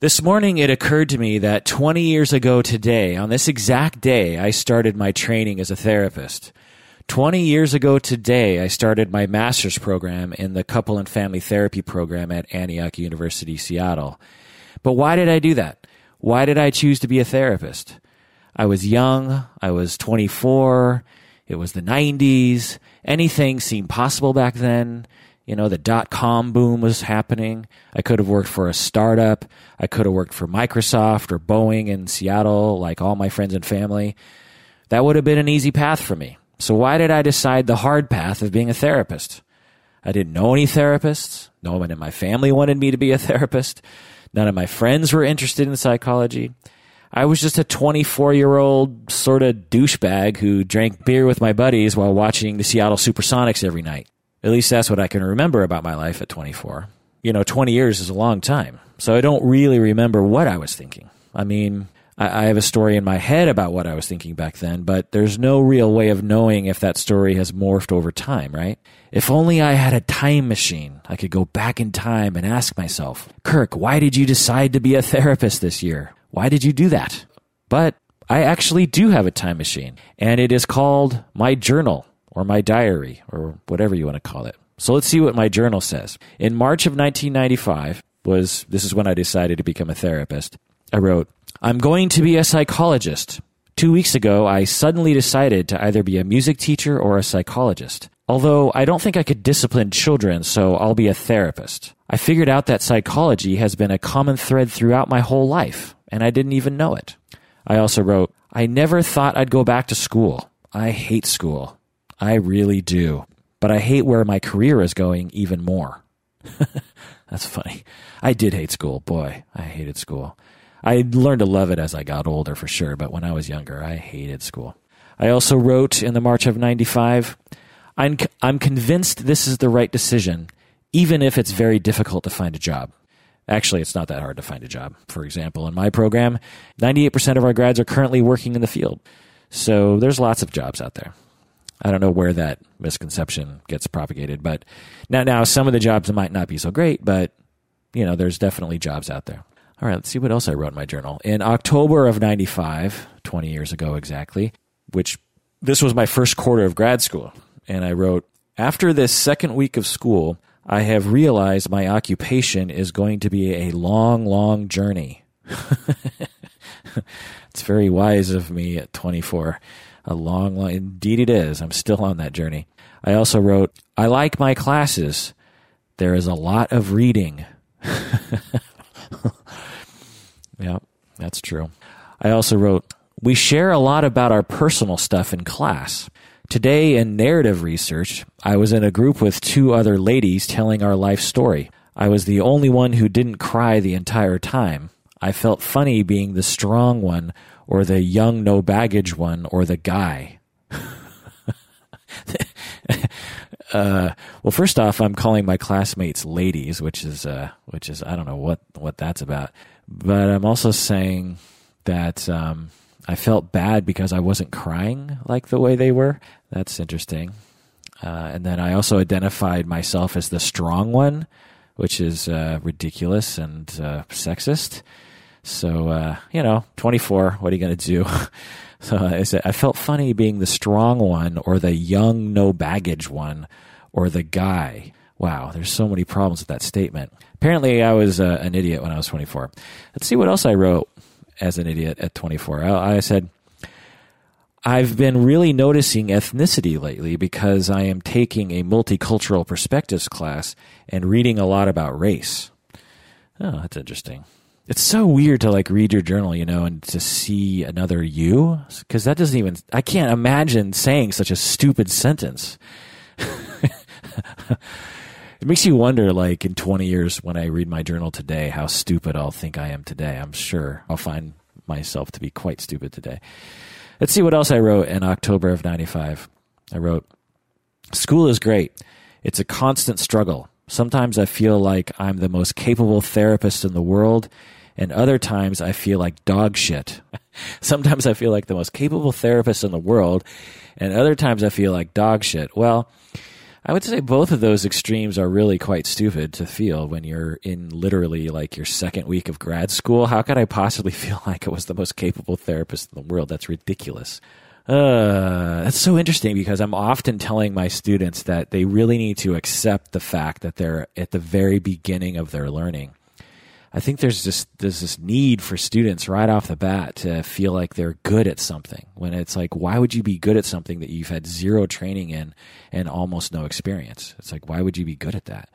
This morning, it occurred to me that 20 years ago today, on this exact day, I started my training as a therapist. 20 years ago today, I started my master's program in the couple and family therapy program at Antioch University, Seattle. But why did I do that? Why did I choose to be a therapist? I was young. I was 24. It was the 90s. Anything seemed possible back then. You know, the dot-com boom was happening. I could have worked for a startup. I could have worked for Microsoft or Boeing in Seattle, like all my friends and family. That would have been an easy path for me. So why did I decide the hard path of being a therapist? I didn't know any therapists. No one in my family wanted me to be a therapist. None of my friends were interested in psychology. I was just a 24-year-old sort of douchebag who drank beer with my buddies while watching the Seattle Supersonics every night. At least that's what I can remember about my life at 24. You know, 20 years is a long time, so I don't really remember what I was thinking. I mean, I have a story in my head about what I was thinking back then, but there's no real way of knowing if that story has morphed over time, right? If only I had a time machine, I could go back in time and ask myself, Kirk, why did you decide to be a therapist this year? Why did you do that? But I actually do have a time machine, and it is called my journal, or my diary, or whatever you want to call it. So let's see what my journal says. In March of 1995, this is when I decided to become a therapist, I wrote, I'm going to be a psychologist. 2 weeks ago, I suddenly decided to either be a music teacher or a psychologist. Although I don't think I could discipline children, so I'll be a therapist. I figured out that psychology has been a common thread throughout my whole life, and I didn't even know it. I also wrote, I never thought I'd go back to school. I hate school. I really do. But I hate where my career is going even more. That's funny. I did hate school. Boy, I hated school. I learned to love it as I got older for sure, but when I was younger, I hated school. I also wrote in the March of 95, I'm convinced this is the right decision, even if it's very difficult to find a job. Actually, it's not that hard to find a job. For example, in my program, 98% of our grads are currently working in the field. So there's lots of jobs out there. I don't know where that misconception gets propagated, but now some of the jobs might not be so great, but you know, there's definitely jobs out there. All right, let's see what else I wrote in my journal. In October of 95, 20 years ago exactly, which this was my first quarter of grad school, and I wrote, after this second week of school, I have realized my occupation is going to be a long, long journey. It's very wise of me at 24. A long line. Indeed it is. I'm still on that journey. I also wrote, I like my classes. There is a lot of reading. Yeah, that's true. I also wrote, we share a lot about our personal stuff in class. Today in narrative research, I was in a group with two other ladies telling our life story. I was the only one who didn't cry the entire time. I felt funny being the strong one, or the young, no baggage one, or the guy. Well, first off, I'm calling my classmates ladies, which is I don't know what that's about. But I'm also saying that I felt bad because I wasn't crying like the way they were. That's interesting. And then I also identified myself as the strong one, which is ridiculous and sexist. So, 24, what are you going to do? So I said, I felt funny being the strong one or the young, no baggage one or the guy. Wow, there's so many problems with that statement. Apparently, I was an idiot when I was 24. Let's see what else I wrote as an idiot at 24. I said, I've been really noticing ethnicity lately because I am taking a multicultural perspectives class and reading a lot about race. Oh, that's interesting. It's so weird to like read your journal, you know, and to see another you, because that doesn't even, I can't imagine saying such a stupid sentence. It makes you wonder, like in 20 years when I read my journal today, how stupid I'll think I am today. I'm sure I'll find myself to be quite stupid today. Let's see what else I wrote in October of 95. I wrote, school is great. It's a constant struggle. Sometimes I feel like I'm the most capable therapist in the world, and other times I feel like dog shit. Sometimes I feel like the most capable therapist in the world, and other times I feel like dog shit. Well, I would say both of those extremes are really quite stupid to feel when you're in literally like your second week of grad school. How could I possibly feel like I was the most capable therapist in the world? That's ridiculous. That's so interesting because I'm often telling my students that they really need to accept the fact that they're at the very beginning of their learning. I think there's this need for students right off the bat to feel like they're good at something, when it's like, why would you be good at something that you've had zero training in and almost no experience? It's like, why would you be good at that?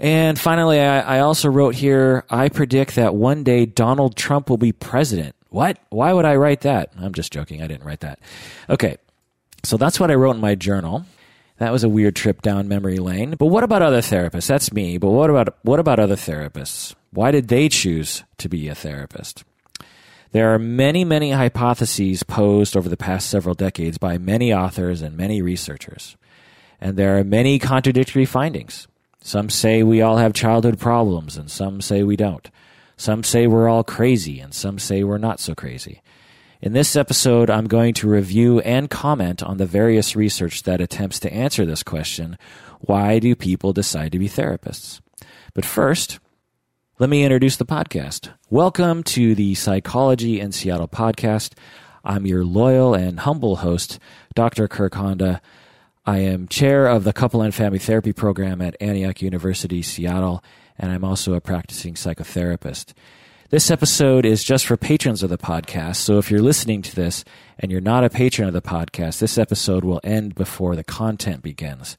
And finally, I also wrote here, I predict that one day Donald Trump will be president. What? Why would I write that? I'm just joking. I didn't write that. Okay, so that's what I wrote in my journal. That was a weird trip down memory lane. But what about other therapists? That's me. But what about other therapists? Why did they choose to be a therapist? There are many, many hypotheses posed over the past several decades by many authors and many researchers. And there are many contradictory findings. Some say we all have childhood problems, and some say we don't. Some say we're all crazy, and some say we're not so crazy. In this episode, I'm going to review and comment on the various research that attempts to answer this question, why do people decide to be therapists? But first, let me introduce the podcast. Welcome to the Psychology in Seattle podcast. I'm your loyal and humble host, Dr. Kirk Honda. I am chair of the Couple and Family Therapy Program at Antioch University, Seattle, and I'm also a practicing psychotherapist. This episode is just for patrons of the podcast, so if you're listening to this and you're not a patron of the podcast, this episode will end before the content begins.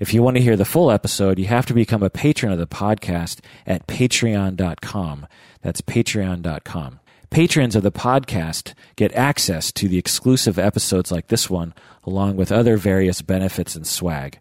If you want to hear the full episode, you have to become a patron of the podcast at patreon.com. That's patreon.com. Patrons of the podcast get access to the exclusive episodes like this one, along with other various benefits and swag.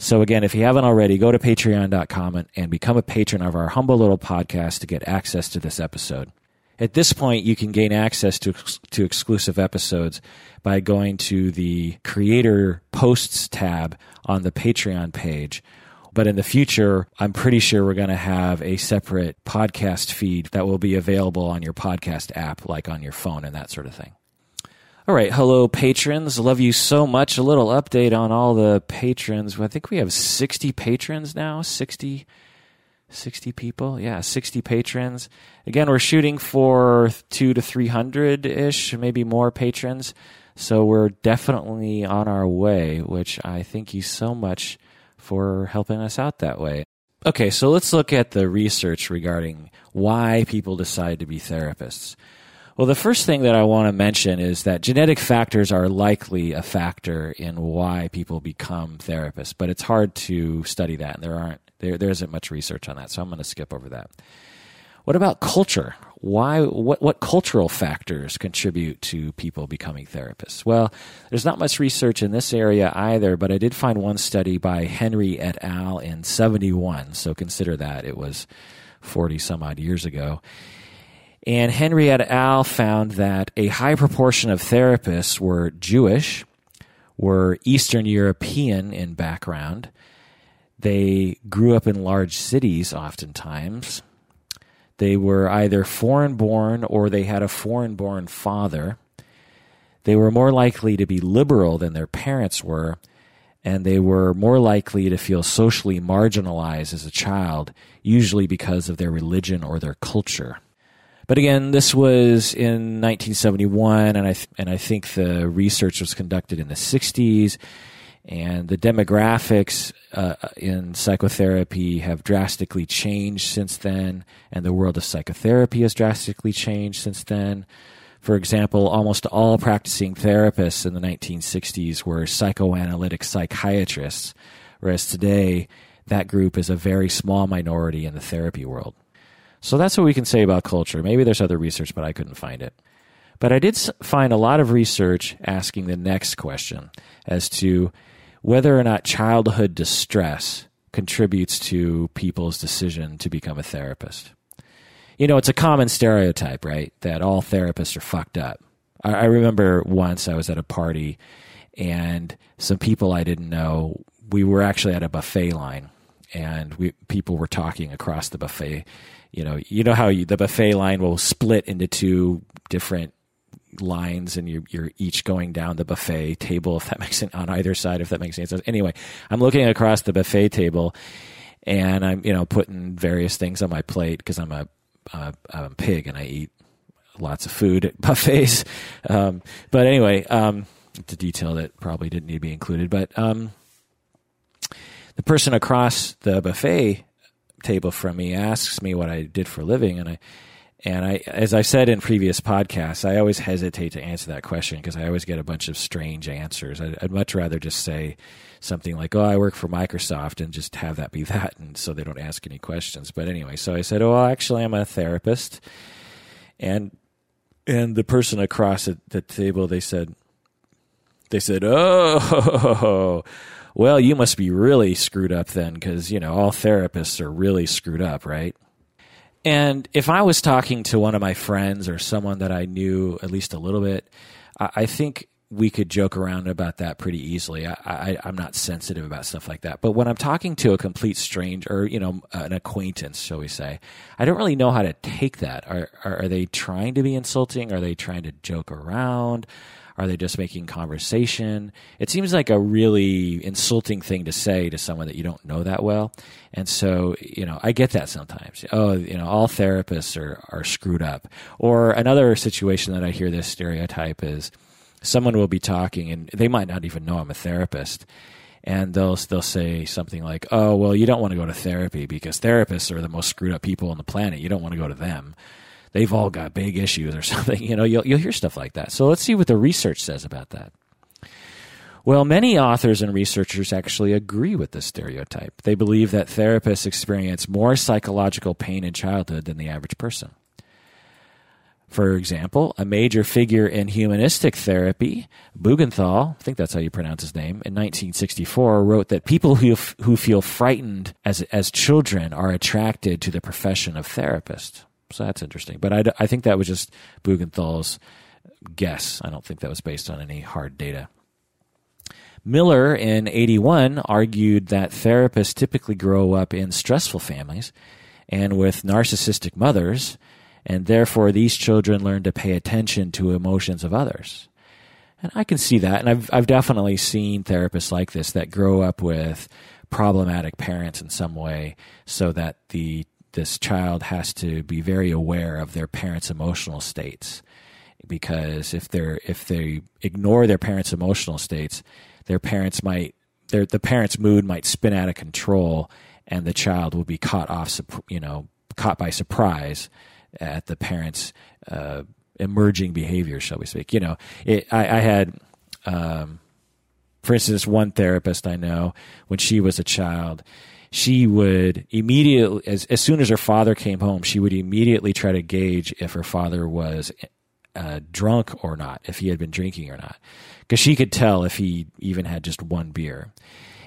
So again, if you haven't already, go to patreon.com and become a patron of our humble little podcast to get access to this episode. At this point, you can gain access to exclusive episodes by going to the Creator Posts tab on the Patreon page. But in the future, I'm pretty sure we're going to have a separate podcast feed that will be available on your podcast app, like on your phone and that sort of thing. All right. Hello, patrons. Love you so much. A little update on all the patrons. I think we have 60 patrons now, 60 people. Yeah, 60 patrons. Again, we're shooting for 200 to 300-ish, maybe more patrons. So we're definitely on our way, which I thank you so much for helping us out that way. Okay, so let's look at the research regarding why people decide to be therapists. Well, the first thing that I want to mention is that genetic factors are likely a factor in why people become therapists, but it's hard to study that, and there isn't much research on that, so I'm going to skip over that. What about culture? What cultural factors contribute to people becoming therapists? Well, there's not much research in this area either, but I did find one study by Henry et al. In 1971, so consider that. It was 40-some-odd years ago. And Henry et al. Found that a high proportion of therapists were Jewish, were Eastern European in background. They grew up in large cities oftentimes. They were either foreign-born or they had a foreign-born father. They were more likely to be liberal than their parents were, and they were more likely to feel socially marginalized as a child, usually because of their religion or their culture. But again, this was in 1971, and I think the research was conducted in the 60s, and the demographics in psychotherapy have drastically changed since then, and the world of psychotherapy has drastically changed since then. For example, almost all practicing therapists in the 1960s were psychoanalytic psychiatrists, whereas today that group is a very small minority in the therapy world. So that's what we can say about culture. Maybe there's other research, but I couldn't find it. But I did find a lot of research asking the next question as to whether or not childhood distress contributes to people's decision to become a therapist. You know, it's a common stereotype, right, that all therapists are fucked up. I remember once I was at a party and some people I didn't know, we were actually at a buffet line, and people were talking across the buffet. You know how the buffet line will split into two different lines, and you're each going down the buffet table, if that makes sense, on either side, if that makes any sense. Anyway, I'm looking across the buffet table, and I'm, you know, putting various things on my plate because I'm a pig and I eat lots of food at buffets. But anyway, it's a detail that probably didn't need to be included. But the person across the buffet table from me asks me what I did for a living, and I, as I've said in previous podcasts, I always hesitate to answer that question because I always get a bunch of strange answers. I'd much rather just say something like, oh, I work for Microsoft, and just have that be that, and so they don't ask any questions. But anyway, so I said, oh, actually, I'm a therapist. And the person across the table, they said, oh, well, you must be really screwed up then, because, you know, all therapists are really screwed up, right? And if I was talking to one of my friends or someone that I knew at least a little bit, I think we could joke around about that pretty easily. I'm not sensitive about stuff like that. But when I'm talking to a complete stranger, or, you know, an acquaintance, shall we say, I don't really know how to take that. Are they trying to be insulting? Are they trying to joke around? Are they just making conversation? It seems like a really insulting thing to say to someone that you don't know that well. And so, you know, I get that sometimes. Oh, you know, all therapists are screwed up. Or another situation that I hear this stereotype is someone will be talking, and they might not even know I'm a therapist. And they'll say something like, oh, well, you don't want to go to therapy because therapists are the most screwed up people on the planet. You don't want to go to them. They've all got big issues or something. You know, you'll hear stuff like that. So let's see what the research says about that. Well, many authors and researchers actually agree with this stereotype. They believe that therapists experience more psychological pain in childhood than the average person. For example, a major figure in humanistic therapy, Bugenthal, I think that's how you pronounce his name, in 1964 wrote that people who feel frightened as children are attracted to the profession of therapist. So that's interesting. But I think that was just Bugenthal's guess. I don't think that was based on any hard data. Miller in 81 argued that therapists typically grow up in stressful families and with narcissistic mothers, and therefore these children learn to pay attention to emotions of others. And I can see that, and I've definitely seen therapists like this that grow up with problematic parents in some way, so that this child has to be very aware of their parents' emotional states, because if they ignore their parents' emotional states, the parents' mood might spin out of control, and the child will be caught by surprise at the parents' emerging behavior, shall we speak. You know, I had, for instance, one therapist I know, when she was a child, she would immediately, as soon as her father came home, she would immediately try to gauge if her father was drunk or not, if he had been drinking or not, because she could tell if he even had just one beer.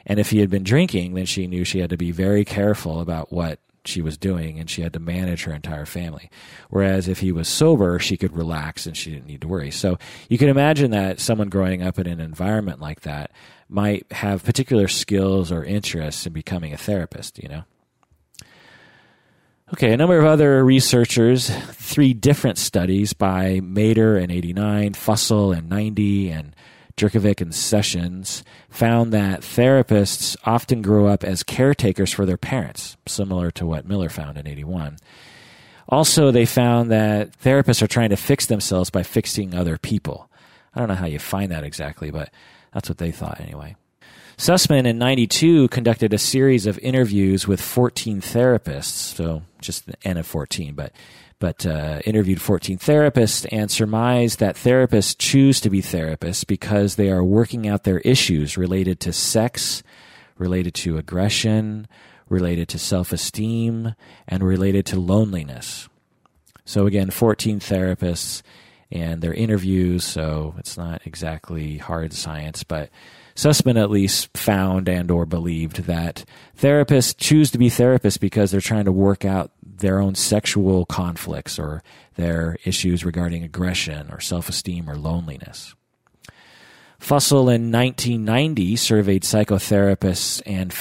And if he had been drinking, then she knew she had to be very careful about what she was doing, and she had to manage her entire family. Whereas if he was sober, she could relax and she didn't need to worry. So you can imagine that someone growing up in an environment like that might have particular skills or interests in becoming a therapist, you know? Okay, a number of other researchers, 3 different studies by Mader in 1989, Fussell in 1990, and Djurkovic and Sessions, found that therapists often grow up as caretakers for their parents, similar to what Miller found in 1981. Also, they found that therapists are trying to fix themselves by fixing other people. I don't know how you find that exactly, but that's what they thought anyway. Sussman in 1992 conducted a series of interviews with 14 therapists, so just the N of 14, but interviewed 14 therapists and surmised that therapists choose to be therapists because they are working out their issues related to sex, related to aggression, related to self-esteem, and related to loneliness. So again, 14 therapists and their interviews, so it's not exactly hard science, but Sussman at least found and or believed that therapists choose to be therapists because they're trying to work out their own sexual conflicts or their issues regarding aggression or self-esteem or loneliness. Fussell in 1990 surveyed psychotherapists and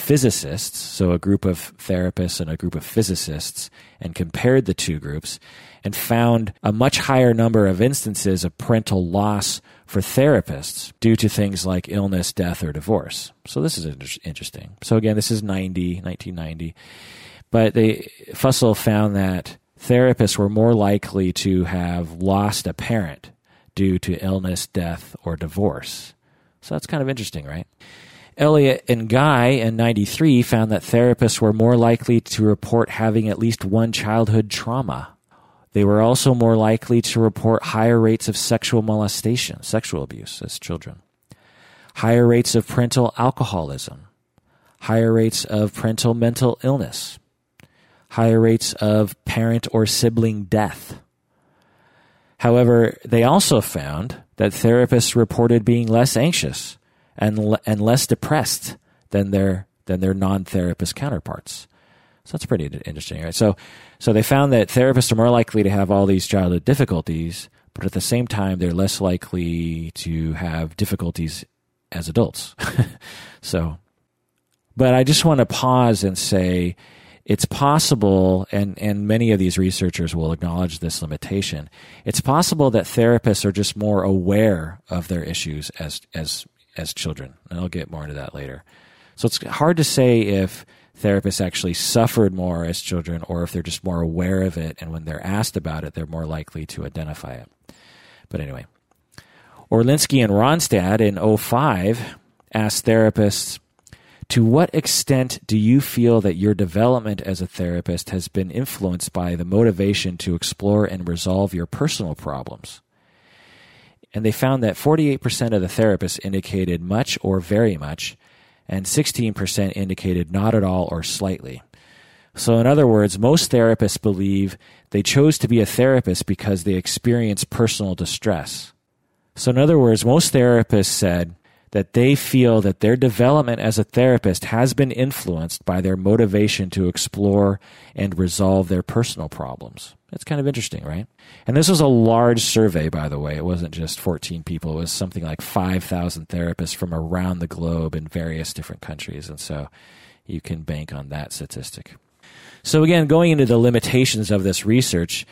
physicists, so a group of therapists and a group of physicists, and compared the two groups and found a much higher number of instances of parental loss for therapists due to things like illness, death, or divorce. So this is interesting. So again, this is 1990. But Fussell found that therapists were more likely to have lost a parent due to illness, death, or divorce. So that's kind of interesting, right? Elliot and Guy in 1993 found that therapists were more likely to report having at least one childhood trauma. They were also more likely to report higher rates of sexual molestation, sexual abuse as children, higher rates of parental alcoholism, higher rates of parental mental illness, higher rates of parent or sibling death. However, they also found that therapists reported being less anxious and less depressed than their non-therapist counterparts. So that's pretty interesting, right? So they found that therapists are more likely to have all these childhood difficulties, but at the same time, they're less likely to have difficulties as adults. So, but I just want to pause and say it's possible, and many of these researchers will acknowledge this limitation, it's possible that therapists are just more aware of their issues as children. And I'll get more into that later. So it's hard to say if therapists actually suffered more as children or if they're just more aware of it, and when they're asked about it, they're more likely to identify it. But anyway, Orlinsky and Ronstadt in 2005 asked therapists, to what extent do you feel that your development as a therapist has been influenced by the motivation to explore and resolve your personal problems? And they found that 48% of the therapists indicated much or very much, and 16% indicated not at all or slightly. So in other words, most therapists believe they chose to be a therapist because they experienced personal distress. So in other words, most therapists said that they feel that their development as a therapist has been influenced by their motivation to explore and resolve their personal problems. That's kind of interesting, right? And this was a large survey, by the way. It wasn't just 14 people. It was something like 5,000 therapists from around the globe in various different countries. And so you can bank on that statistic. So again, going into the limitations of this research,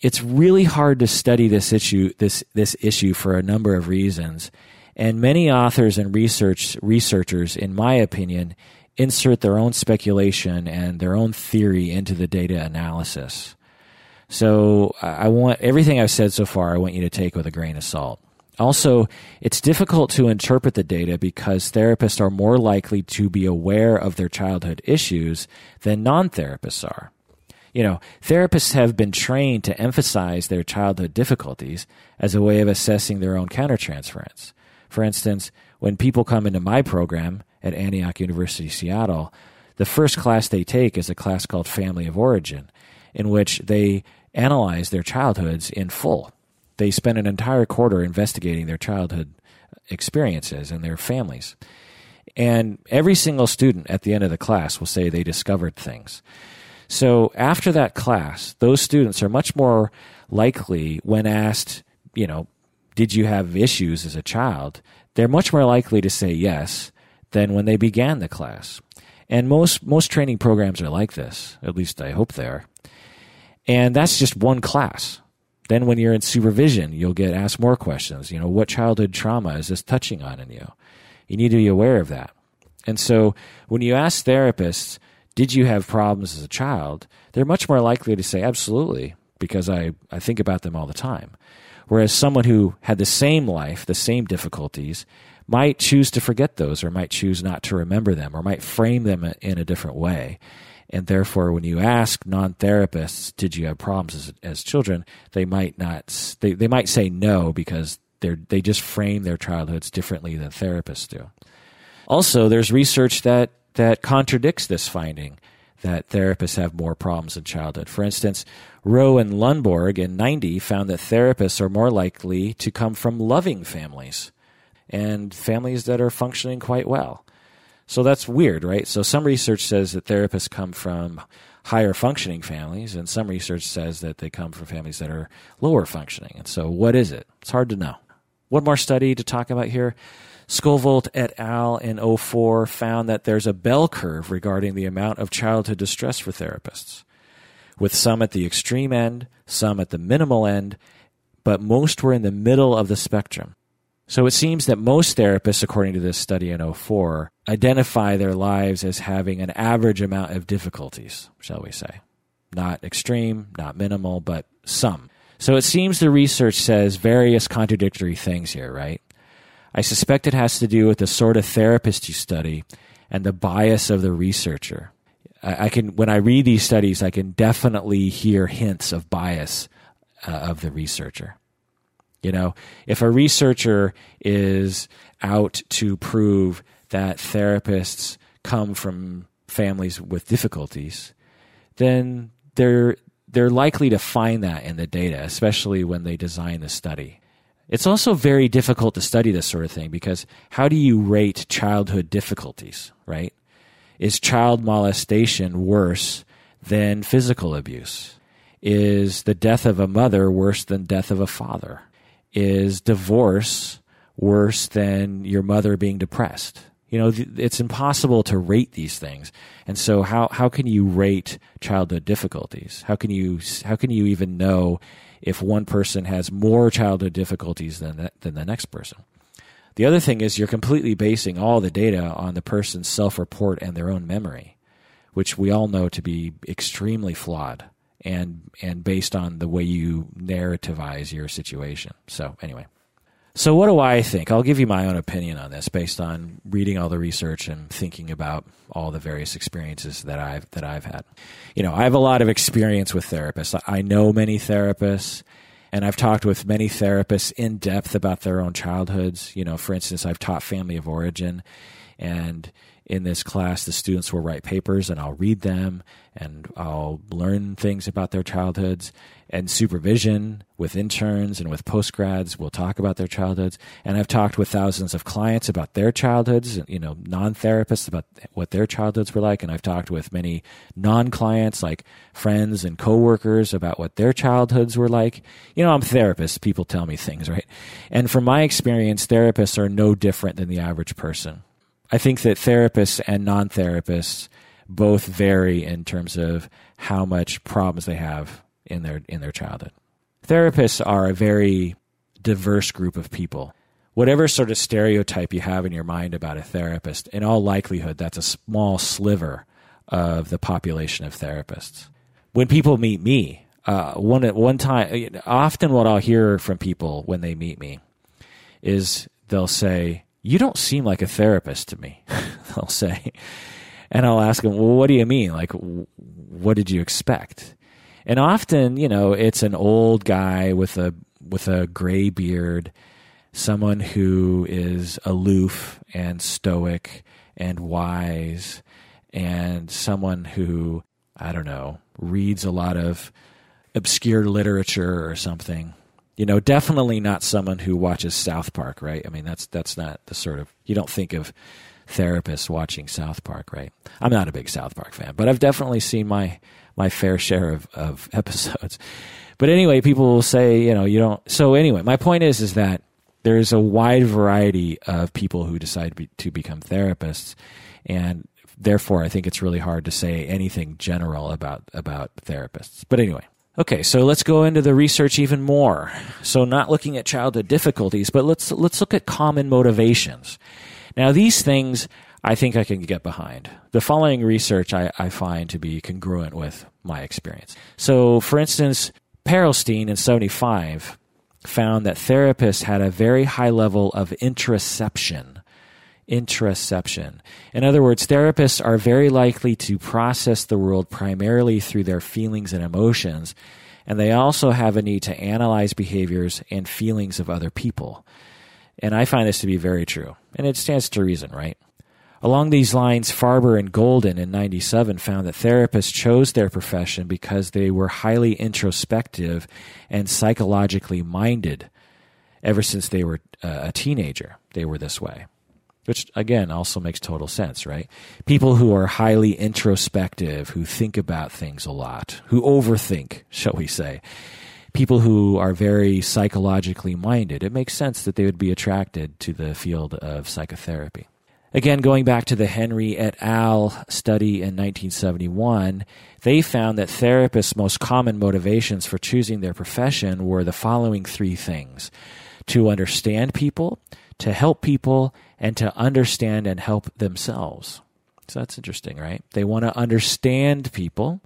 it's really hard to study this issue for a number of reasons. And many authors and researchers, in my opinion, insert their own speculation and their own theory into the data analysis. So I want everything I've said so far, I want you to take with a grain of salt. Also, it's difficult to interpret the data because therapists are more likely to be aware of their childhood issues than non-therapists are. You know, therapists have been trained to emphasize their childhood difficulties as a way of assessing their own countertransference. For instance, when people come into my program at Antioch University, Seattle, the first class they take is a class called Family of Origin, in which they analyze their childhoods in full. They spend an entire quarter investigating their childhood experiences and their families. And every single student at the end of the class will say they discovered things. So after that class, those students are much more likely, when asked, you know, did you have issues as a child? They're much more likely to say yes than when they began the class. And most training programs are like this, at least I hope they are. And that's just one class. Then when you're in supervision, you'll get asked more questions. You know, what childhood trauma is this touching on in you? You need to be aware of that. And so when you ask therapists, did you have problems as a child? They're much more likely to say, absolutely, because I think about them all the time. Whereas someone who had the same life, the same difficulties, might choose to forget those or might choose not to remember them or might frame them in a different way. And therefore, when you ask non-therapists, did you have problems as children, they might not. They might say no because they just frame their childhoods differently than therapists do. Also, there's research that contradicts this finding that therapists have more problems in childhood. For instance, Roe and Lundborg in 1990 found that therapists are more likely to come from loving families and families that are functioning quite well. So that's weird, right? So some research says that therapists come from higher functioning families, and some research says that they come from families that are lower functioning. And so what is it? It's hard to know. One more study to talk about here. Skovholt et al. In 2004 found that there's a bell curve regarding the amount of childhood distress for therapists, with some at the extreme end, some at the minimal end, but most were in the middle of the spectrum. So it seems that most therapists, according to this study in 2004, identify their lives as having an average amount of difficulties, shall we say. Not extreme, not minimal, but some. So it seems the research says various contradictory things here, right? I suspect it has to do with the sort of therapist you study and the bias of the researcher. I can, when I read these studies, I can definitely hear hints of bias of the researcher. You know, if a researcher is out to prove that therapists come from families with difficulties, then they're likely to find that in the data, especially when they design the study. It's also very difficult to study this sort of thing because how do you rate childhood difficulties, right? Is child molestation worse than physical abuse? Is the death of a mother worse than death of a father? Is divorce worse than your mother being depressed? You know, it's impossible to rate these things. And so how can you rate childhood difficulties? How can you even know if one person has more childhood difficulties than the next person? The other thing is you're completely basing all the data on the person's self-report and their own memory, which we all know to be extremely flawed and based on the way you narrativize your situation. So anyway. So what do I think? I'll give you my own opinion on this based on reading all the research and thinking about all the various experiences that I've had. You know, I have a lot of experience with therapists. I know many therapists, and I've talked with many therapists in depth about their own childhoods. You know, for instance, I've taught family of origin, and in this class, the students will write papers, and I'll read them, and I'll learn things about their childhoods. And supervision with interns and with postgrads will talk about their childhoods. And I've talked with thousands of clients about their childhoods, and, you know, non-therapists about what their childhoods were like. And I've talked with many non-clients, like friends and coworkers, about what their childhoods were like. You know, I'm a therapist. People tell me things, right? And from my experience, therapists are no different than the average person. I think that therapists and non-therapists both vary in terms of how much problems they have in their childhood. Therapists are a very diverse group of people. Whatever sort of stereotype you have in your mind about a therapist, in all likelihood, that's a small sliver of the population of therapists. When people meet me, one time, often what I'll hear from people when they meet me is they'll say, "You don't seem like a therapist to me," they'll say. And I'll ask them, "Well, what do you mean? Like, what did you expect?" And often, you know, it's an old guy with a gray beard, someone who is aloof and stoic and wise, and someone who, I don't know, reads a lot of obscure literature or something. You know, definitely not someone who watches South Park, right? I mean, that's not the sort of, you don't think of therapists watching South Park, right? I'm not a big South Park fan, but I've definitely seen my fair share of episodes. But anyway, people will say, you know, you don't. So anyway, my point is that there's a wide variety of people who decide to become therapists. And therefore, I think it's really hard to say anything general about therapists. But anyway. Okay, so let's go into the research even more. So not looking at childhood difficulties, but let's look at common motivations. Now, these things I think I can get behind. The following research I find to be congruent with my experience. So, for instance, Perlstein in 1975 found that therapists had a very high level of interoception. Interoception. In other words, therapists are very likely to process the world primarily through their feelings and emotions, and they also have a need to analyze behaviors and feelings of other people. And I find this to be very true, and it stands to reason, right? Along these lines, Farber and Golden in 1997 found that therapists chose their profession because they were highly introspective and psychologically minded. Ever since they were a teenager, they were this way. Which, again, also makes total sense, right? People who are highly introspective, who think about things a lot, who overthink, shall we say. people who are very psychologically minded, it makes sense that they would be attracted to the field of psychotherapy. Again, going back to the Henry et al. Study in 1971, they found that therapists' most common motivations for choosing their profession were the following three things: to understand people, to help people, and to understand and help themselves. So that's interesting, right? They want to understand people,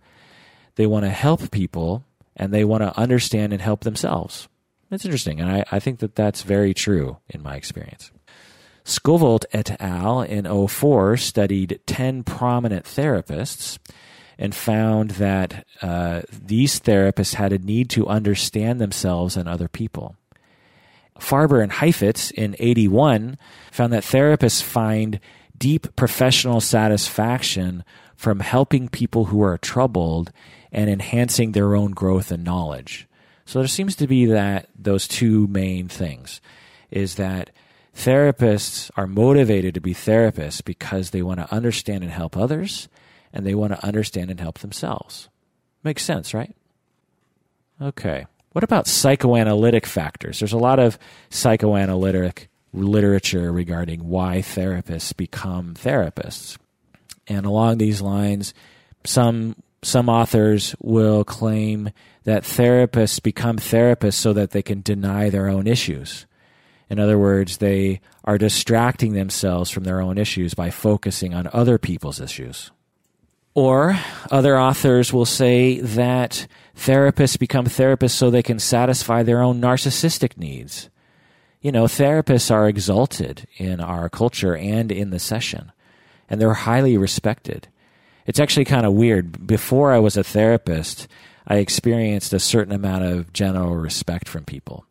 they want to help people, and they want to understand and help themselves. That's interesting, and I think that that's very true in my experience. Skovholt et al. In 2004 studied 10 prominent therapists and found that these therapists had a need to understand themselves and other people. Farber and Heifetz in 1981 found that therapists find deep professional satisfaction from helping people who are troubled and enhancing their own growth and knowledge. So there seems to be that those two main things, is that therapists are motivated to be therapists because they want to understand and help others, and they want to understand and help themselves. Makes sense, right? Okay. What about psychoanalytic factors? There's a lot of psychoanalytic literature regarding why therapists become therapists. And along these lines, some authors will claim that therapists become therapists so that they can deny their own issues. In other words, they are distracting themselves from their own issues by focusing on other people's issues. Or other authors will say that therapists become therapists so they can satisfy their own narcissistic needs. You know, therapists are exalted in our culture and in the session, and they're highly respected. It's actually kind of weird. Before I was a therapist, I experienced a certain amount of general respect from people.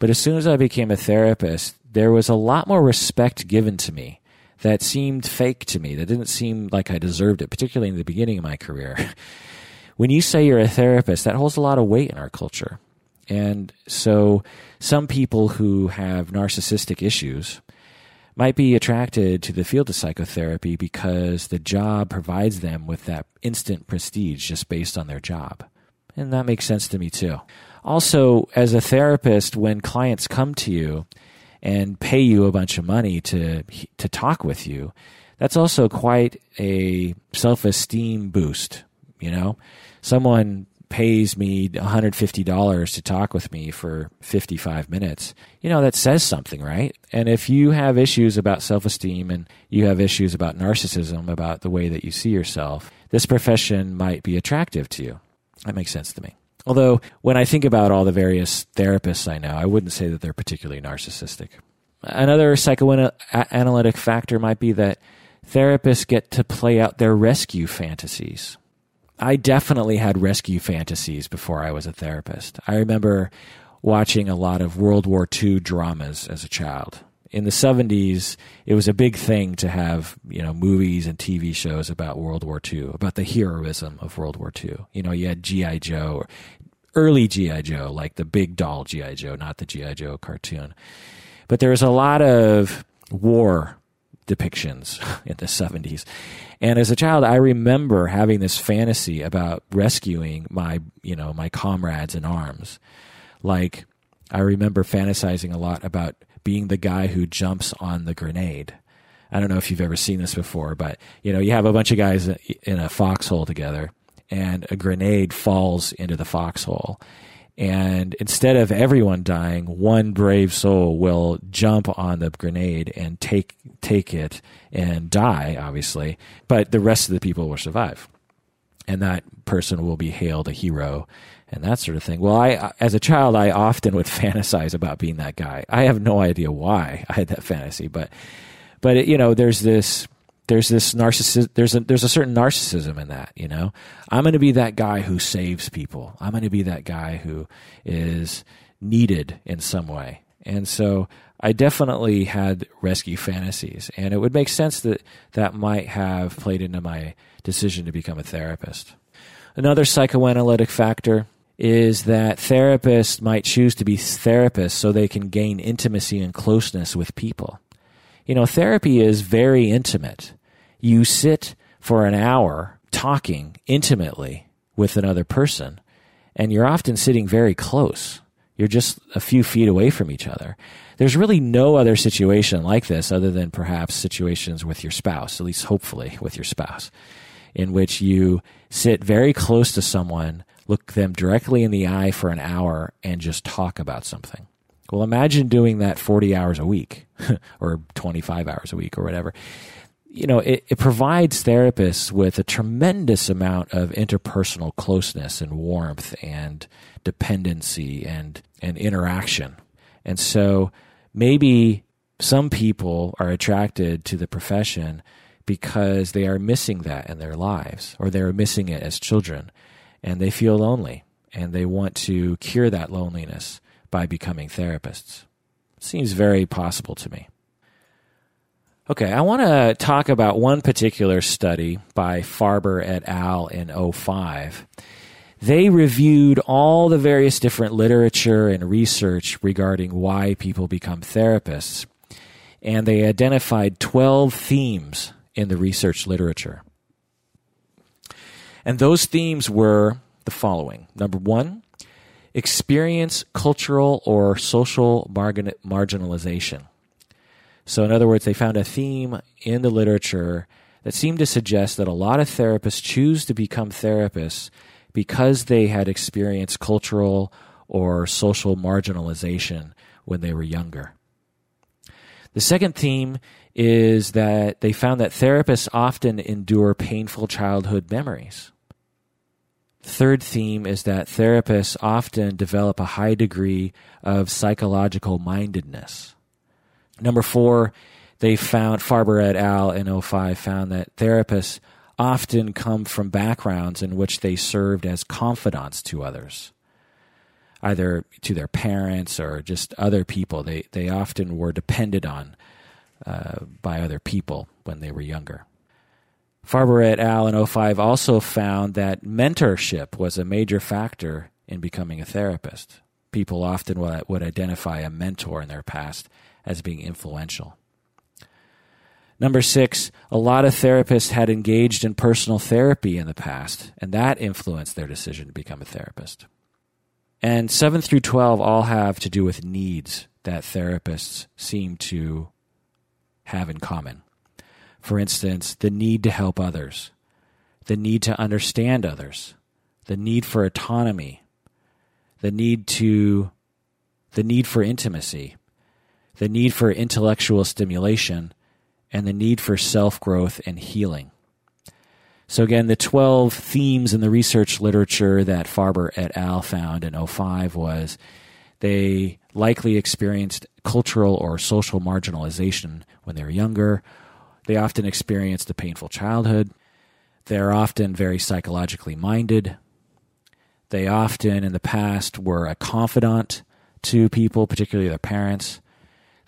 But as soon as I became a therapist, there was a lot more respect given to me that seemed fake to me, that didn't seem like I deserved it, particularly in the beginning of my career. When you say you're a therapist, that holds a lot of weight in our culture. And so some people who have narcissistic issues might be attracted to the field of psychotherapy because the job provides them with that instant prestige just based on their job. And that makes sense to me too. Also, as a therapist, when clients come to you and pay you a bunch of money to talk with you, that's also quite a self-esteem boost, you know? Someone pays me $150 to talk with me for 55 minutes. You know, that says something, right? And if you have issues about self-esteem and you have issues about narcissism, about the way that you see yourself, this profession might be attractive to you. That makes sense to me. Although, when I think about all the various therapists I know, I wouldn't say that they're particularly narcissistic. Another psychoanalytic factor might be that therapists get to play out their rescue fantasies. I definitely had rescue fantasies before I was a therapist. I remember watching a lot of World War II dramas as a child. In the 70s, it was a big thing to have, you know, movies and TV shows about World War II, about the heroism of World War II. You know, you had G.I. Joe, early G.I. Joe, like the big doll G.I. Joe, not the G.I. Joe cartoon. But there was a lot of war depictions in the 70s. And as a child, I remember having this fantasy about rescuing my, you know, my comrades in arms. Like, I remember fantasizing a lot about being the guy who jumps on the grenade. I don't know if you've ever seen this before, but you know, you have a bunch of guys in a foxhole together and a grenade falls into the foxhole. And instead of everyone dying, one brave soul will jump on the grenade and take it and die, obviously, but the rest of the people will survive. And that person will be hailed a hero and that sort of thing. Well, I, as a child, I often would fantasize about being that guy. I have no idea why I had that fantasy, but it, you know, there's a certain narcissism in that, you know. I'm going to be that guy who saves people. I'm going to be that guy who is needed in some way. And so I definitely had rescue fantasies, and it would make sense that that might have played into my decision to become a therapist. Another psychoanalytic factor is that therapists might choose to be therapists so they can gain intimacy and closeness with people. You know, therapy is very intimate. You sit for an hour talking intimately with another person, and you're often sitting very close. You're just a few feet away from each other. There's really no other situation like this other than perhaps situations with your spouse, at least hopefully with your spouse, in which you sit very close to someone, look them directly in the eye for an hour, and just talk about something. Well, imagine doing that 40 hours a week or 25 hours a week or whatever. You know, it provides therapists with a tremendous amount of interpersonal closeness and warmth and dependency and interaction. And so maybe some people are attracted to the profession because they are missing that in their lives, or they're missing it as children, and they feel lonely, and they want to cure that loneliness by becoming therapists. Seems very possible to me. Okay, I want to talk about one particular study by Farber et al. in 2005. They reviewed all the various different literature and research regarding why people become therapists, and they identified 12 themes in the research literature. And those themes were the following. Number one, experience cultural or social marginalization. So in other words, they found a theme in the literature that seemed to suggest that a lot of therapists choose to become therapists because they had experienced cultural or social marginalization when they were younger. The second theme is that they found that therapists often endure painful childhood memories. Third theme is that therapists often develop a high degree of psychological mindedness. Number four, they found, Farber et al. in 2005 found that therapists often come from backgrounds in which they served as confidants to others, either to their parents or just other people. They often were depended on by other people when they were younger. Farber et al. in 2005 also found that mentorship was a major factor in becoming a therapist. People often would identify a mentor in their past as being influential. Number six, a lot of therapists had engaged in personal therapy in the past, and that influenced their decision to become a therapist. And 7 through 12 all have to do with needs that therapists seem to have in common. For instance, the need to help others, the need to understand others, the need for autonomy, the need for intimacy, the need for intellectual stimulation, and the need for self-growth and healing. So again, the 12 themes in the research literature that Farber et al. Found in 2005 was they likely experienced cultural or social marginalization when they were younger. They often experienced a painful childhood. They're often very psychologically minded. They often, in the past, were a confidant to people, particularly their parents.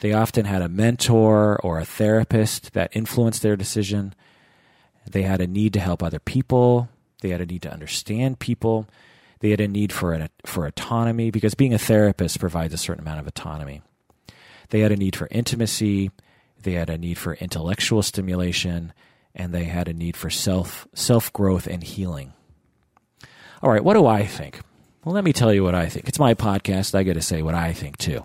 They often had a mentor or a therapist that influenced their decision. They had a need to help other people. They had a need to understand people. They had a need for autonomy, because being a therapist provides a certain amount of autonomy. They had a need for intimacy. They had a need for intellectual stimulation. And they had a need for self-growth and healing. All right, what do I think? Well, let me tell you what I think. It's my podcast. I get to say what I think, too.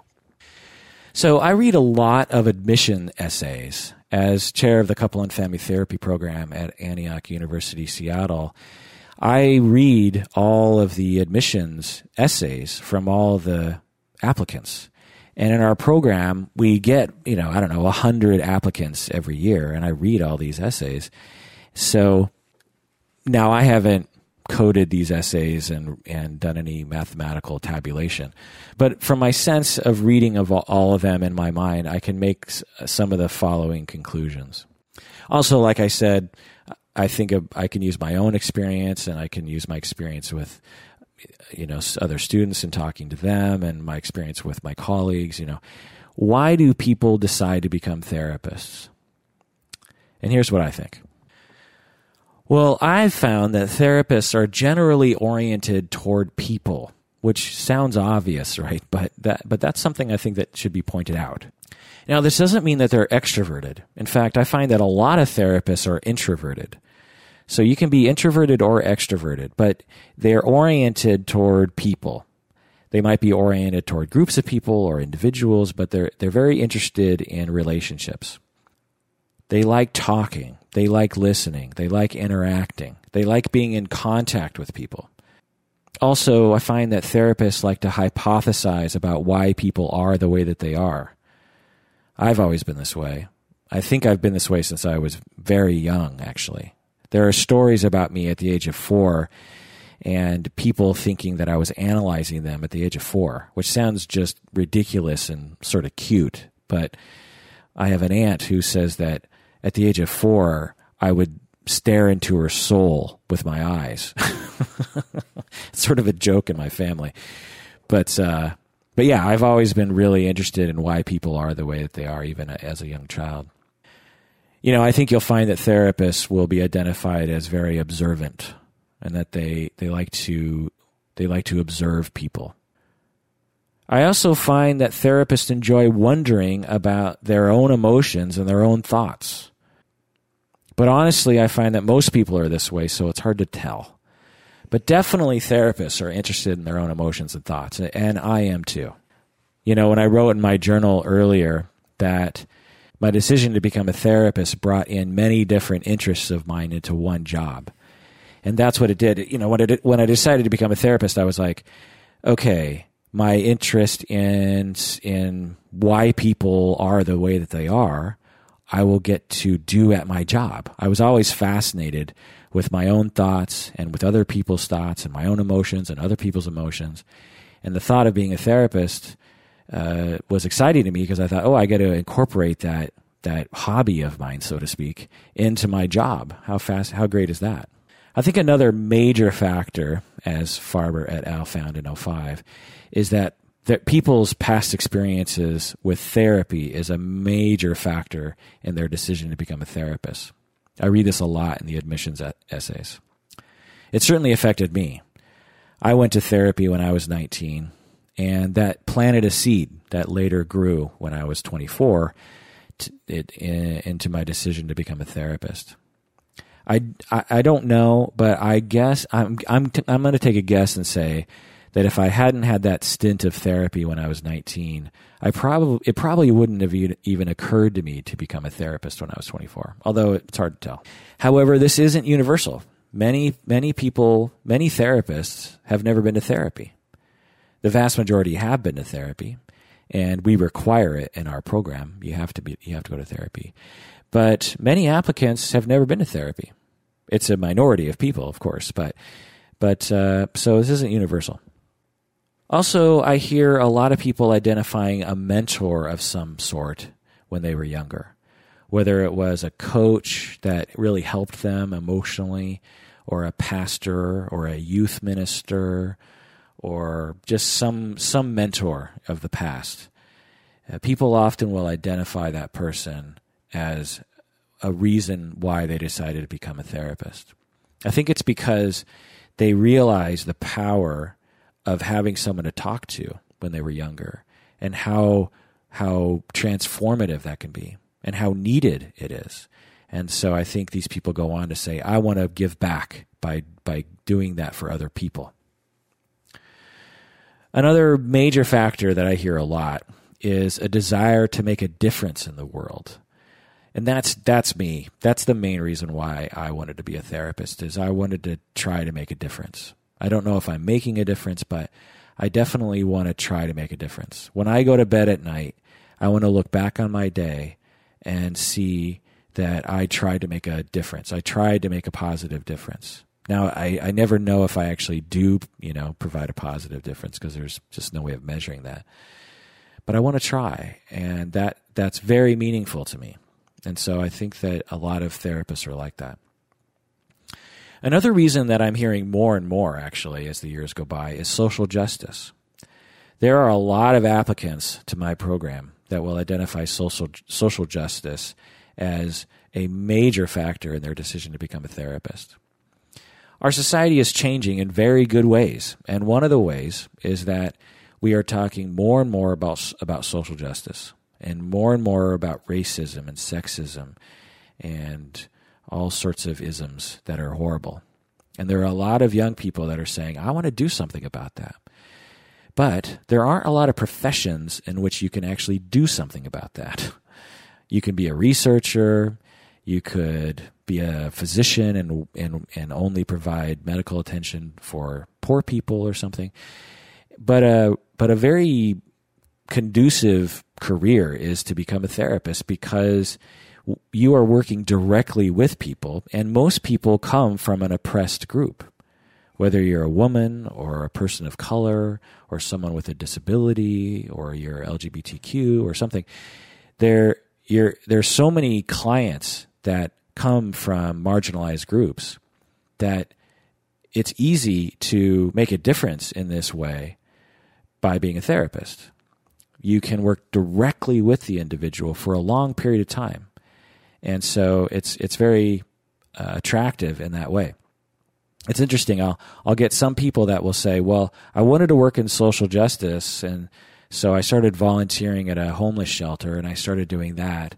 So I read a lot of admission essays. As chair of the Couple and Family Therapy Program at Antioch University, Seattle, I read all of the admissions essays from all the applicants. And in our program, we get, 100 applicants every year, and I read all these essays. So now I haven't coded these essays and done any mathematical tabulation. But from my sense of reading of all of them in my mind, I can make some of the following conclusions. Also, like I said, I think I can use my own experience, and I can use my experience with, other students and talking to them, and my experience with my colleagues. Why do people decide to become therapists? And here's what I think. Well, I've found that therapists are generally oriented toward people, which sounds obvious, right? But that's something I think that should be pointed out. Now, this doesn't mean that they're extroverted. In fact, I find that a lot of therapists are introverted. So you can be introverted or extroverted, but they're oriented toward people. They might be oriented toward groups of people or individuals, but they're very interested in relationships. They like talking. They like listening. They like interacting. They like being in contact with people. Also, I find that therapists like to hypothesize about why people are the way that they are. I've always been this way. I think I've been this way since I was very young, actually. There are stories about me at the age of 4 and people thinking that I was analyzing them at the age of 4, which sounds just ridiculous and sort of cute. But I have an aunt who says that at the age of 4, I would stare into her soul with my eyes. It's sort of a joke in my family. But yeah, I've always been really interested in why people are the way that they are, even as a young child. You know, I think you'll find that therapists will be identified as very observant, and that they like to observe people. I also find that therapists enjoy wondering about their own emotions and their own thoughts. But honestly, I find that most people are this way, so it's hard to tell. But definitely therapists are interested in their own emotions and thoughts, and I am too. You know, when I wrote in my journal earlier that my decision to become a therapist brought in many different interests of mine into one job. And that's what it did. You know, when I decided to become a therapist, I was like, okay, my interest in why people are the way that they are, I will get to do at my job. I was always fascinated with my own thoughts and with other people's thoughts and my own emotions and other people's emotions. And the thought of being a therapist was exciting to me because I thought, oh, I got to incorporate that hobby of mine, so to speak, into my job. How great is that? I think another major factor, as Farber et al. Found in 2005, is that people's past experiences with therapy is a major factor in their decision to become a therapist. I read this a lot in the admissions essays. It certainly affected me. I went to therapy when I was 19, and that planted a seed that later grew when I was 24 into my decision to become a therapist. I don't know, but I guess I'm going to take a guess and say that if I hadn't had that stint of therapy when I was 19, it probably wouldn't have even occurred to me to become a therapist when I was 24, although it's hard to tell. However, this isn't universal. Many therapists have never been to therapy. The vast majority have been to therapy, and we require it in our program. You have to go to therapy. But many applicants have never been to therapy. It's a minority of people, of course, but so this isn't universal. Also, I hear a lot of people identifying a mentor of some sort when they were younger, whether it was a coach that really helped them emotionally, or a pastor, or a youth minister, or just some mentor of the past. People often will identify that person as a reason why they decided to become a therapist. I think it's because they realize the power of having someone to talk to when they were younger, and how transformative that can be and how needed it is. And so I think these people go on to say, I want to give back by doing that for other people. Another major factor that I hear a lot is a desire to make a difference in the world. And that's me. That's the main reason why I wanted to be a therapist, is I wanted to try to make a difference. I don't know if I'm making a difference, but I definitely want to try to make a difference. When I go to bed at night, I want to look back on my day and see that I tried to make a difference. I tried to make a positive difference. Now, I never know if I actually do, provide a positive difference, because there's just no way of measuring that. But I want to try, and that's very meaningful to me. And so I think that a lot of therapists are like that. Another reason that I'm hearing more and more, actually, as the years go by, is social justice. There are a lot of applicants to my program that will identify social justice as a major factor in their decision to become a therapist. Our society is changing in very good ways, and one of the ways is that we are talking more and more about social justice, and more about racism and sexism and all sorts of isms that are horrible. And there are a lot of young people that are saying, I want to do something about that. But there aren't a lot of professions in which you can actually do something about that. You can be a researcher. You could be a physician and only provide medical attention for poor people or something. But a very conducive career is to become a therapist, because you are working directly with people, and most people come from an oppressed group, whether you're a woman or a person of color or someone with a disability or you're LGBTQ or something. There's so many clients that come from marginalized groups that it's easy to make a difference in this way by being a therapist. You can work directly with the individual for a long period of time. And so it's very attractive in that way. It's interesting. I'll get some people that will say, well, I wanted to work in social justice, and so I started volunteering at a homeless shelter, and I started doing that.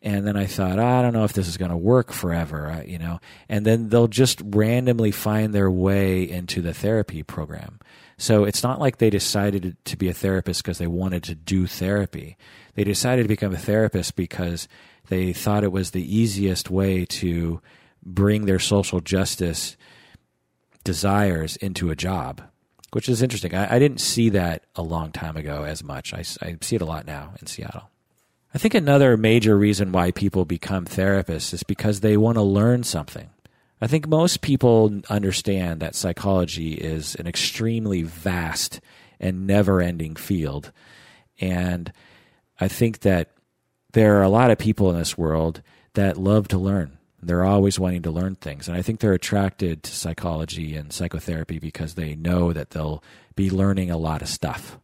And then I thought, I don't know if this is going to work forever, you know. And then they'll just randomly find their way into the therapy program. So it's not like they decided to be a therapist because they wanted to do therapy. They decided to become a therapist because they thought it was the easiest way to bring their social justice desires into a job, which is interesting. I didn't see that a long time ago as much. I see it a lot now in Seattle. I think another major reason why people become therapists is because they want to learn something. I think most people understand that psychology is an extremely vast and never-ending field. And I think that there are a lot of people in this world that love to learn. They're always wanting to learn things. And I think they're attracted to psychology and psychotherapy because they know that they'll be learning a lot of stuff.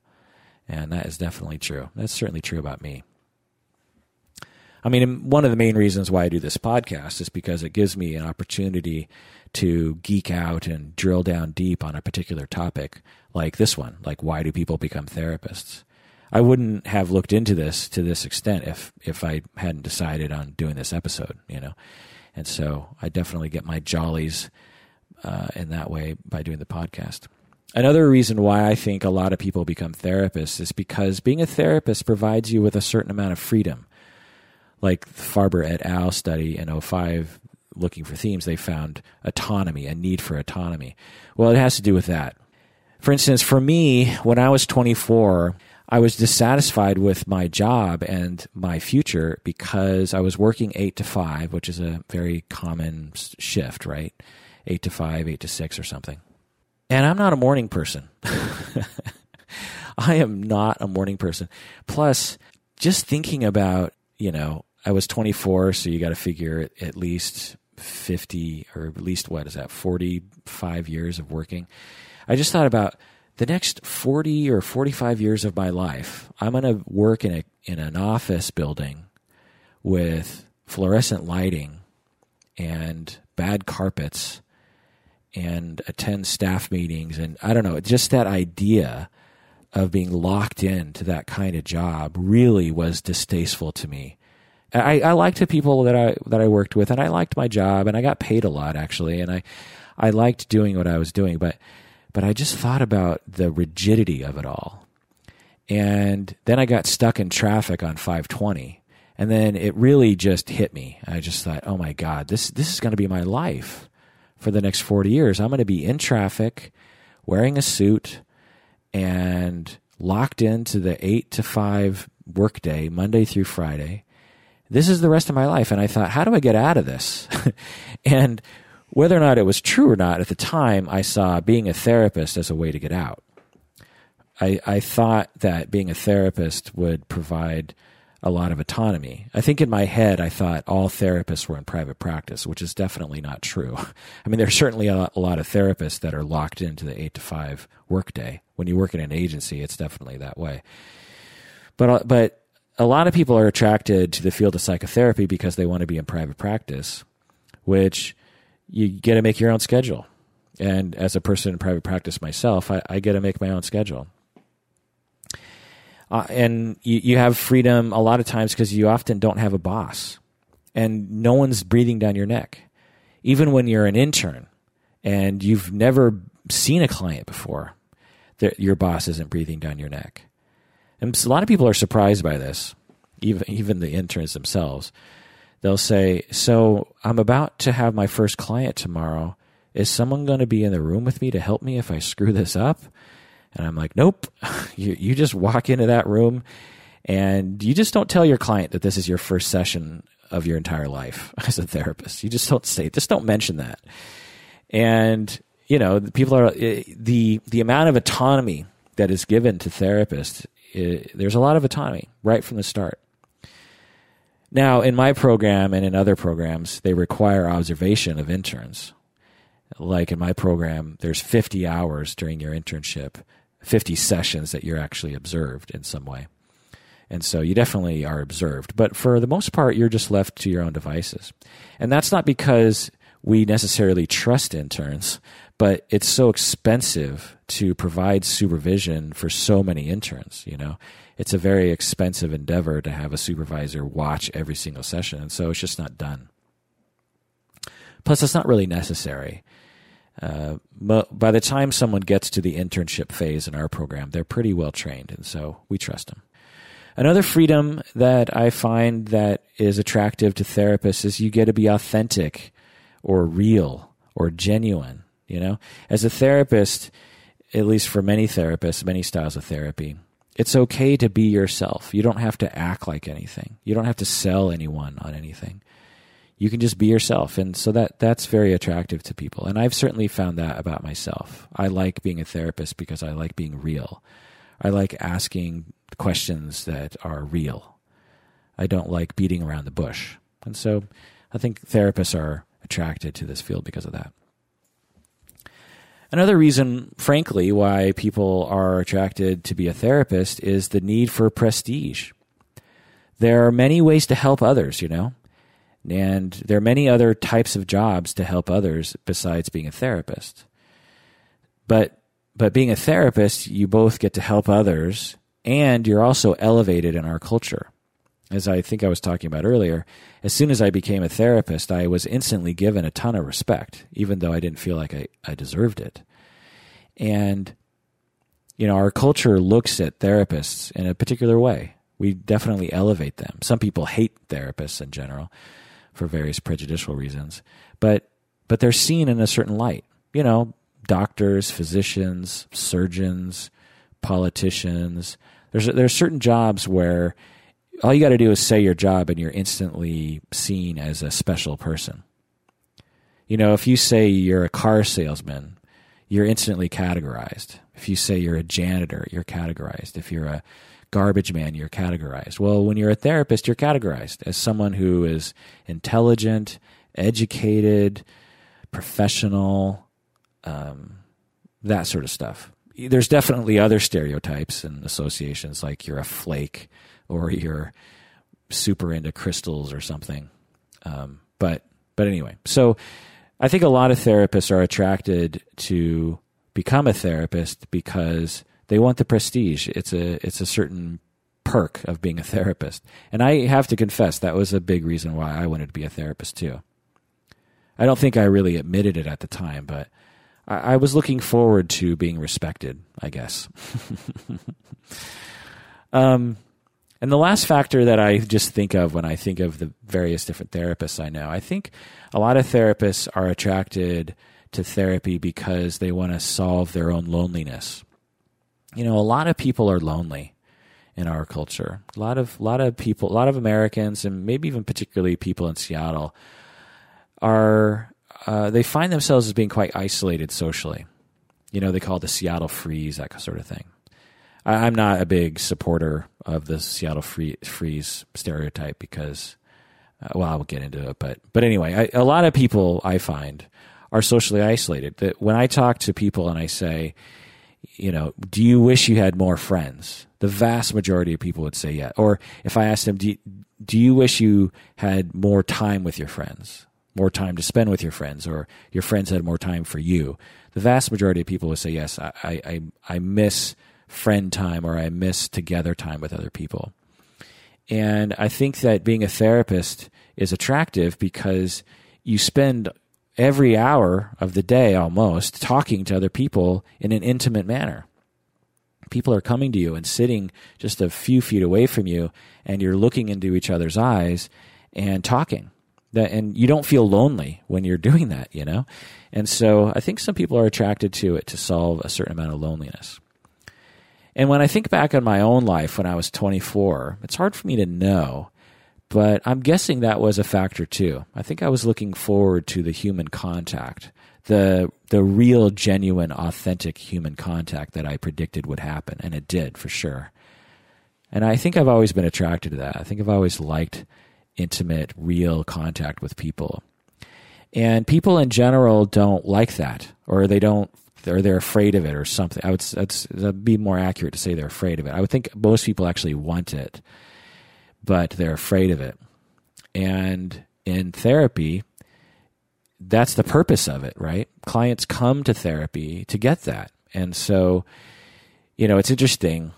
And that is definitely true. That's certainly true about me. I mean, one of the main reasons why I do this podcast is because it gives me an opportunity to geek out and drill down deep on a particular topic like this one, like why do people become therapists? I wouldn't have looked into this to this extent if I hadn't decided on doing this episode, you know. And so I definitely get my jollies in that way by doing the podcast. Another reason why I think a lot of people become therapists is because being a therapist provides you with a certain amount of freedom. Like the Farber et al. Study in 2005, looking for themes, they found autonomy, a need for autonomy. Well, it has to do with that. For instance, for me, when I was 24, I was dissatisfied with my job and my future because I was working 8 to 5, which is a very common shift, right? 8 to 5, 8 to 6 or something. And I'm not a morning person. I am not a morning person. Plus, just thinking about, you know, I was 24, so you got to figure at least 50 or at least, 45 years of working. I just thought about the next 40 or 45 years of my life, I'm going to work in an office building with fluorescent lighting and bad carpets and attend staff meetings. And I don't know, just that idea of being locked into that kind of job really was distasteful to me. I liked the people that I worked with, and I liked my job, and I got paid a lot, actually, and I liked doing what I was doing, But I just thought about the rigidity of it all. And then I got stuck in traffic on 520. And then it really just hit me. I just thought, oh my God, this is going to be my life for the next 40 years. I'm going to be in traffic, wearing a suit, and locked into the 8 to 5 workday, Monday through Friday. This is the rest of my life. And I thought, how do I get out of this? And whether or not it was true or not, at the time, I saw being a therapist as a way to get out. I thought that being a therapist would provide a lot of autonomy. I think in my head, I thought all therapists were in private practice, which is definitely not true. I mean, there's certainly a lot of therapists that are locked into the 8 to 5 workday. When you work in an agency, it's definitely that way. But a lot of people are attracted to the field of psychotherapy because they want to be in private practice, which you get to make your own schedule. And as a person in private practice myself, I get to make my own schedule. And you have freedom a lot of times because you often don't have a boss. And no one's breathing down your neck. even when you're an intern and you've never seen a client before, your boss isn't breathing down your neck. And a lot of people are surprised by this, even the interns themselves. They'll say, so I'm about to have my first client tomorrow. Is someone going to be in the room with me to help me if I screw this up? And I'm like, nope. You just walk into that room and you just don't tell your client that this is your first session of your entire life as a therapist. You just don't say, just don't mention that. And, you know, people are, the amount of autonomy that is given to therapists, there's a lot of autonomy right from the start. Now, in my program and in other programs, they require observation of interns. Like in my program, there's 50 hours during your internship, 50 sessions that you're actually observed in some way. And so you definitely are observed. But for the most part, you're just left to your own devices. And that's not because we necessarily trust interns, but it's so expensive to provide supervision for so many interns, you know. It's a very expensive endeavor to have a supervisor watch every single session, and so it's just not done. Plus, it's not really necessary. By the time someone gets to the internship phase in our program, they're pretty well trained, and so we trust them. Another freedom that I find that is attractive to therapists is you get to be authentic or real or genuine, you know? As a therapist, at least for many therapists, many styles of therapy, it's okay to be yourself. You don't have to act like anything. You don't have to sell anyone on anything. You can just be yourself. And so that's very attractive to people. And I've certainly found that about myself. I like being a therapist because I like being real. I like asking questions that are real. I don't like beating around the bush. And so I think therapists are attracted to this field because of that. Another reason, frankly, why people are attracted to be a therapist is the need for prestige. There are many ways to help others, you know, and there are many other types of jobs to help others besides being a therapist. But being a therapist, you both get to help others, and you're also elevated in our culture. As I think I was talking about earlier, as soon as I became a therapist, I was instantly given a ton of respect, even though I didn't feel like I deserved it. And, you know, our culture looks at therapists in a particular way. We definitely elevate them. Some people hate therapists in general for various prejudicial reasons, but they're seen in a certain light. You know, doctors, physicians, surgeons, politicians. There's certain jobs where all you got to do is say your job and you're instantly seen as a special person. You know, if you say you're a car salesman, you're instantly categorized. If you say you're a janitor, you're categorized. If you're a garbage man, you're categorized. Well, when you're a therapist, you're categorized as someone who is intelligent, educated, professional, that sort of stuff. There's definitely other stereotypes and associations, like you're a flake or you're super into crystals or something. But anyway, so I think a lot of therapists are attracted to become a therapist because they want the prestige. It's a certain perk of being a therapist. And I have to confess, that was a big reason why I wanted to be a therapist too. I don't think I really admitted it at the time, but I was looking forward to being respected, I guess. And the last factor that I just think of when I think of the various different therapists I know, I think a lot of therapists are attracted to therapy because they want to solve their own loneliness. You know, a lot of people are lonely in our culture. A lot of people, a lot of Americans, and maybe even particularly people in Seattle, they find themselves as being quite isolated socially. You know, they call it the Seattle freeze, that sort of thing. I'm not a big supporter of the Seattle freeze stereotype because, well, I will get into it. But anyway, a lot of people I find are socially isolated. That when I talk to people and I say, you know, do you wish you had more friends? The vast majority of people would say yeah. Or if I asked them, do you wish you had more time with your friends, more time to spend with your friends, or your friends had more time for you? The vast majority of people would say yes, I miss friend time, or I miss together time with other people. And I think that being a therapist is attractive because you spend every hour of the day almost talking to other people in an intimate manner. People are coming to you and sitting just a few feet away from you, and you're looking into each other's eyes and talking. And you don't feel lonely when you're doing that, you know? And so I think some people are attracted to it to solve a certain amount of loneliness. And when I think back on my own life when I was 24, it's hard for me to know, but I'm guessing that was a factor too. I think I was looking forward to the human contact, the real, genuine, authentic human contact that I predicted would happen, and it did for sure. And I think I've always been attracted to that. I think I've always liked intimate, real contact with people. And people in general don't like that, or they don't, or they're afraid of it or something. I would, that'd be more accurate to say they're afraid of it. I would think most people actually want it, but they're afraid of it. And in therapy, that's the purpose of it, right? Clients come to therapy to get that. And so, you know, it's interesting.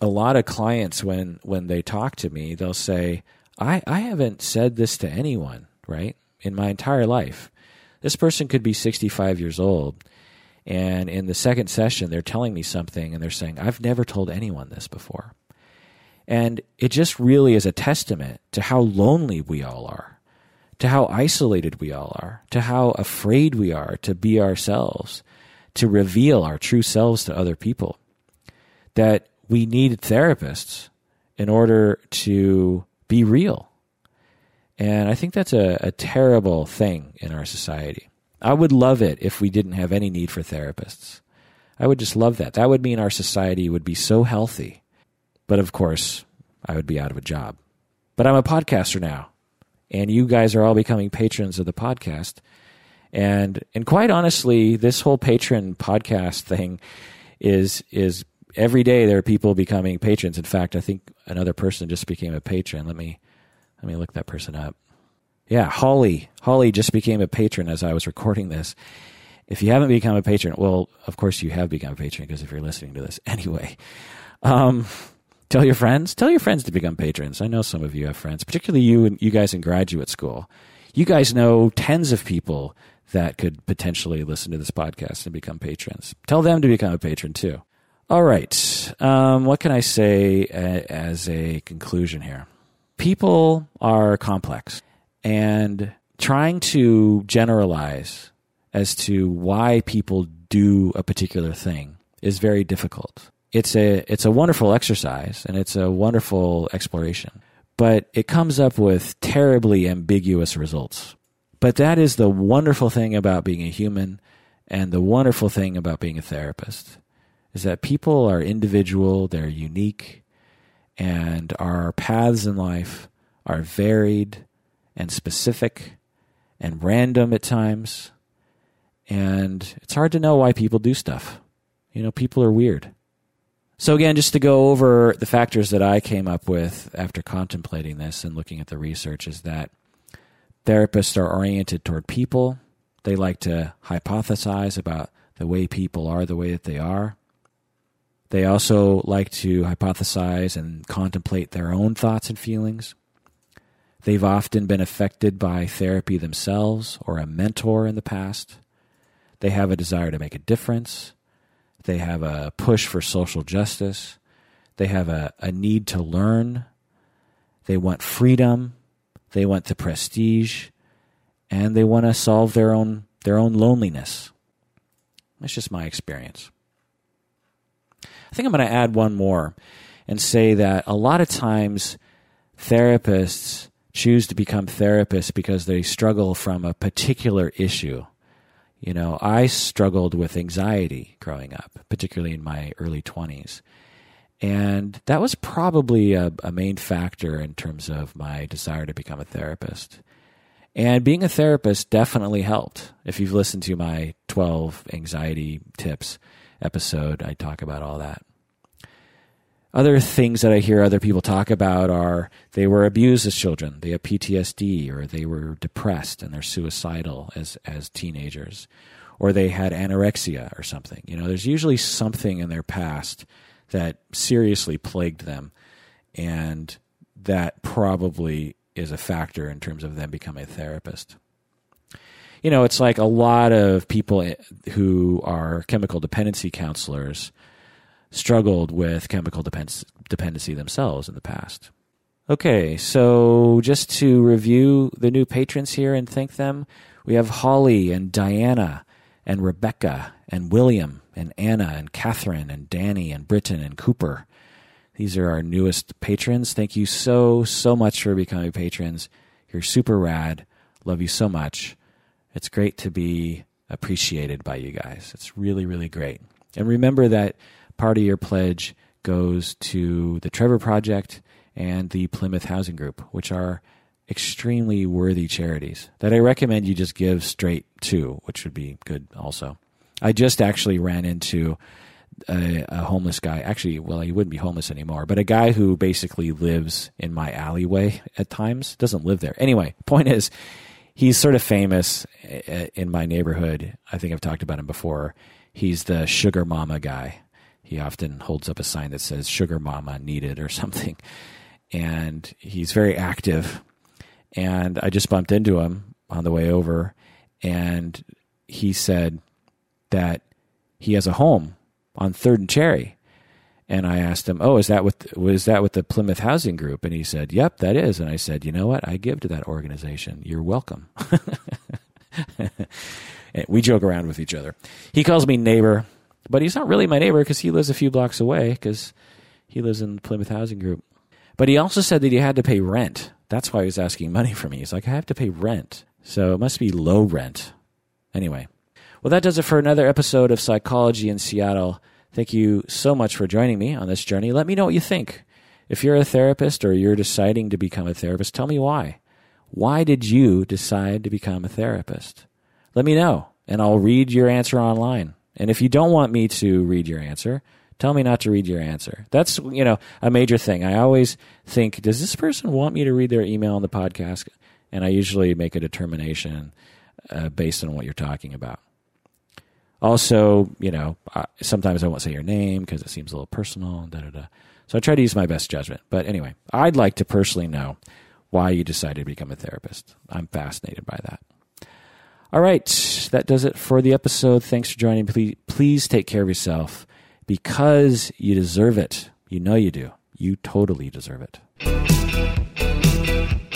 A lot of clients, when they talk to me, they'll say, I haven't said this to anyone, right, in my entire life. This person could be 65 years old, and in the second session, they're telling me something, and they're saying, I've never told anyone this before. And it just really is a testament to how lonely we all are, to how isolated we all are, to how afraid we are to be ourselves, to reveal our true selves to other people, that we need therapists in order to be real. And I think that's a terrible thing in our society. I would love it if we didn't have any need for therapists. I would just love that. That would mean our society would be so healthy. But of course, I would be out of a job. But I'm a podcaster now, and you guys are all becoming patrons of the podcast. And quite honestly, this whole patron podcast thing is every day there are people becoming patrons. In fact, I think another person just became a patron. Let me look that person up. Yeah, Holly just became a patron as I was recording this. If you haven't become a patron, well, of course you have become a patron because if you're listening to this anyway. Tell your friends to become patrons. I know some of you have friends, particularly you guys in graduate school. You guys know tens of people that could potentially listen to this podcast and become patrons. Tell them to become a patron too. All right. What can I say as a conclusion here? People are complex, and trying to generalize as to why people do a particular thing is very difficult. It's a wonderful exercise, and it's a wonderful exploration, but it comes up with terribly ambiguous results. But that is the wonderful thing about being a human, and the wonderful thing about being a therapist is that people are individual, they're unique, and our paths in life are varied and specific and random at times, and it's hard to know why people do stuff. You know, people are weird. So again, just to go over the factors that I came up with after contemplating this and looking at the research is that therapists are oriented toward people. They like to hypothesize about the way people are the way that they are. They also like to hypothesize and contemplate their own thoughts and feelings. They've often been affected by therapy themselves or a mentor in the past. They have a desire to make a difference. They have a push for social justice. They have a need to learn. They want freedom. They want the prestige. And they want to solve their own loneliness. That's just my experience. I think I'm going to add one more and say that a lot of times therapists choose to become therapists because they struggle from a particular issue. You know, I struggled with anxiety growing up, particularly in my early 20s. And that was probably a main factor in terms of my desire to become a therapist. And being a therapist definitely helped. If you've listened to my 12 anxiety tips episode, I talk about all that. Other things that I hear other people talk about are they were abused as children, they have PTSD, or they were depressed and they're suicidal as teenagers, or they had anorexia or something. You know, there's usually something in their past that seriously plagued them, and that probably is a factor in terms of them becoming a therapist. you know, it's like a lot of people who are chemical dependency counselors struggled with chemical dependency themselves in the past. Okay, so just to review the new patrons here and thank them, we have Holly and Diana and Rebecca and William and Anna and Catherine and Danny and Britton and Cooper. These are our newest patrons. Thank you so, so much for becoming patrons. You're super rad. Love you so much. It's great to be appreciated by you guys. It's really, really great. And remember that part of your pledge goes to the Trevor Project and the Plymouth Housing Group, which are extremely worthy charities that I recommend you just give straight to, which would be good also. I just actually ran into a homeless guy. Actually, well, he wouldn't be homeless anymore, but a guy who basically lives in my alleyway at times, doesn't live there. Anyway, point is, he's sort of famous in my neighborhood. I think I've talked about him before. He's the sugar mama guy. He often holds up a sign that says sugar mama needed or something. And he's very active. And I just bumped into him on the way over. And he said that he has a home on 3rd and Cherry. And I asked him, oh, is that with the Plymouth Housing Group? And he said, yep, that is. And I said, you know what? I give to that organization. You're welcome. And we joke around with each other. He calls me neighbor, but he's not really my neighbor because he lives a few blocks away because he lives in the Plymouth Housing Group. But he also said that he had to pay rent. That's why he was asking money from me. He's like, I have to pay rent. So it must be low rent. Anyway. Well, that does it for another episode of Psychology in Seattle. Thank you so much for joining me on this journey. Let me know what you think. If you're a therapist or you're deciding to become a therapist, tell me why. Why did you decide to become a therapist? Let me know, and I'll read your answer online. And if you don't want me to read your answer, tell me not to read your answer. That's, you know, a major thing. I always think, does this person want me to read their email on the podcast? And I usually make a determination based on what you're talking about. Also, you know, sometimes I won't say your name because it seems a little personal. So I try to use my best judgment. But anyway, I'd like to personally know why you decided to become a therapist. I'm fascinated by that. All right, that does it for the episode. Thanks for joining. Please take care of yourself because you deserve it. You know you do. You totally deserve it.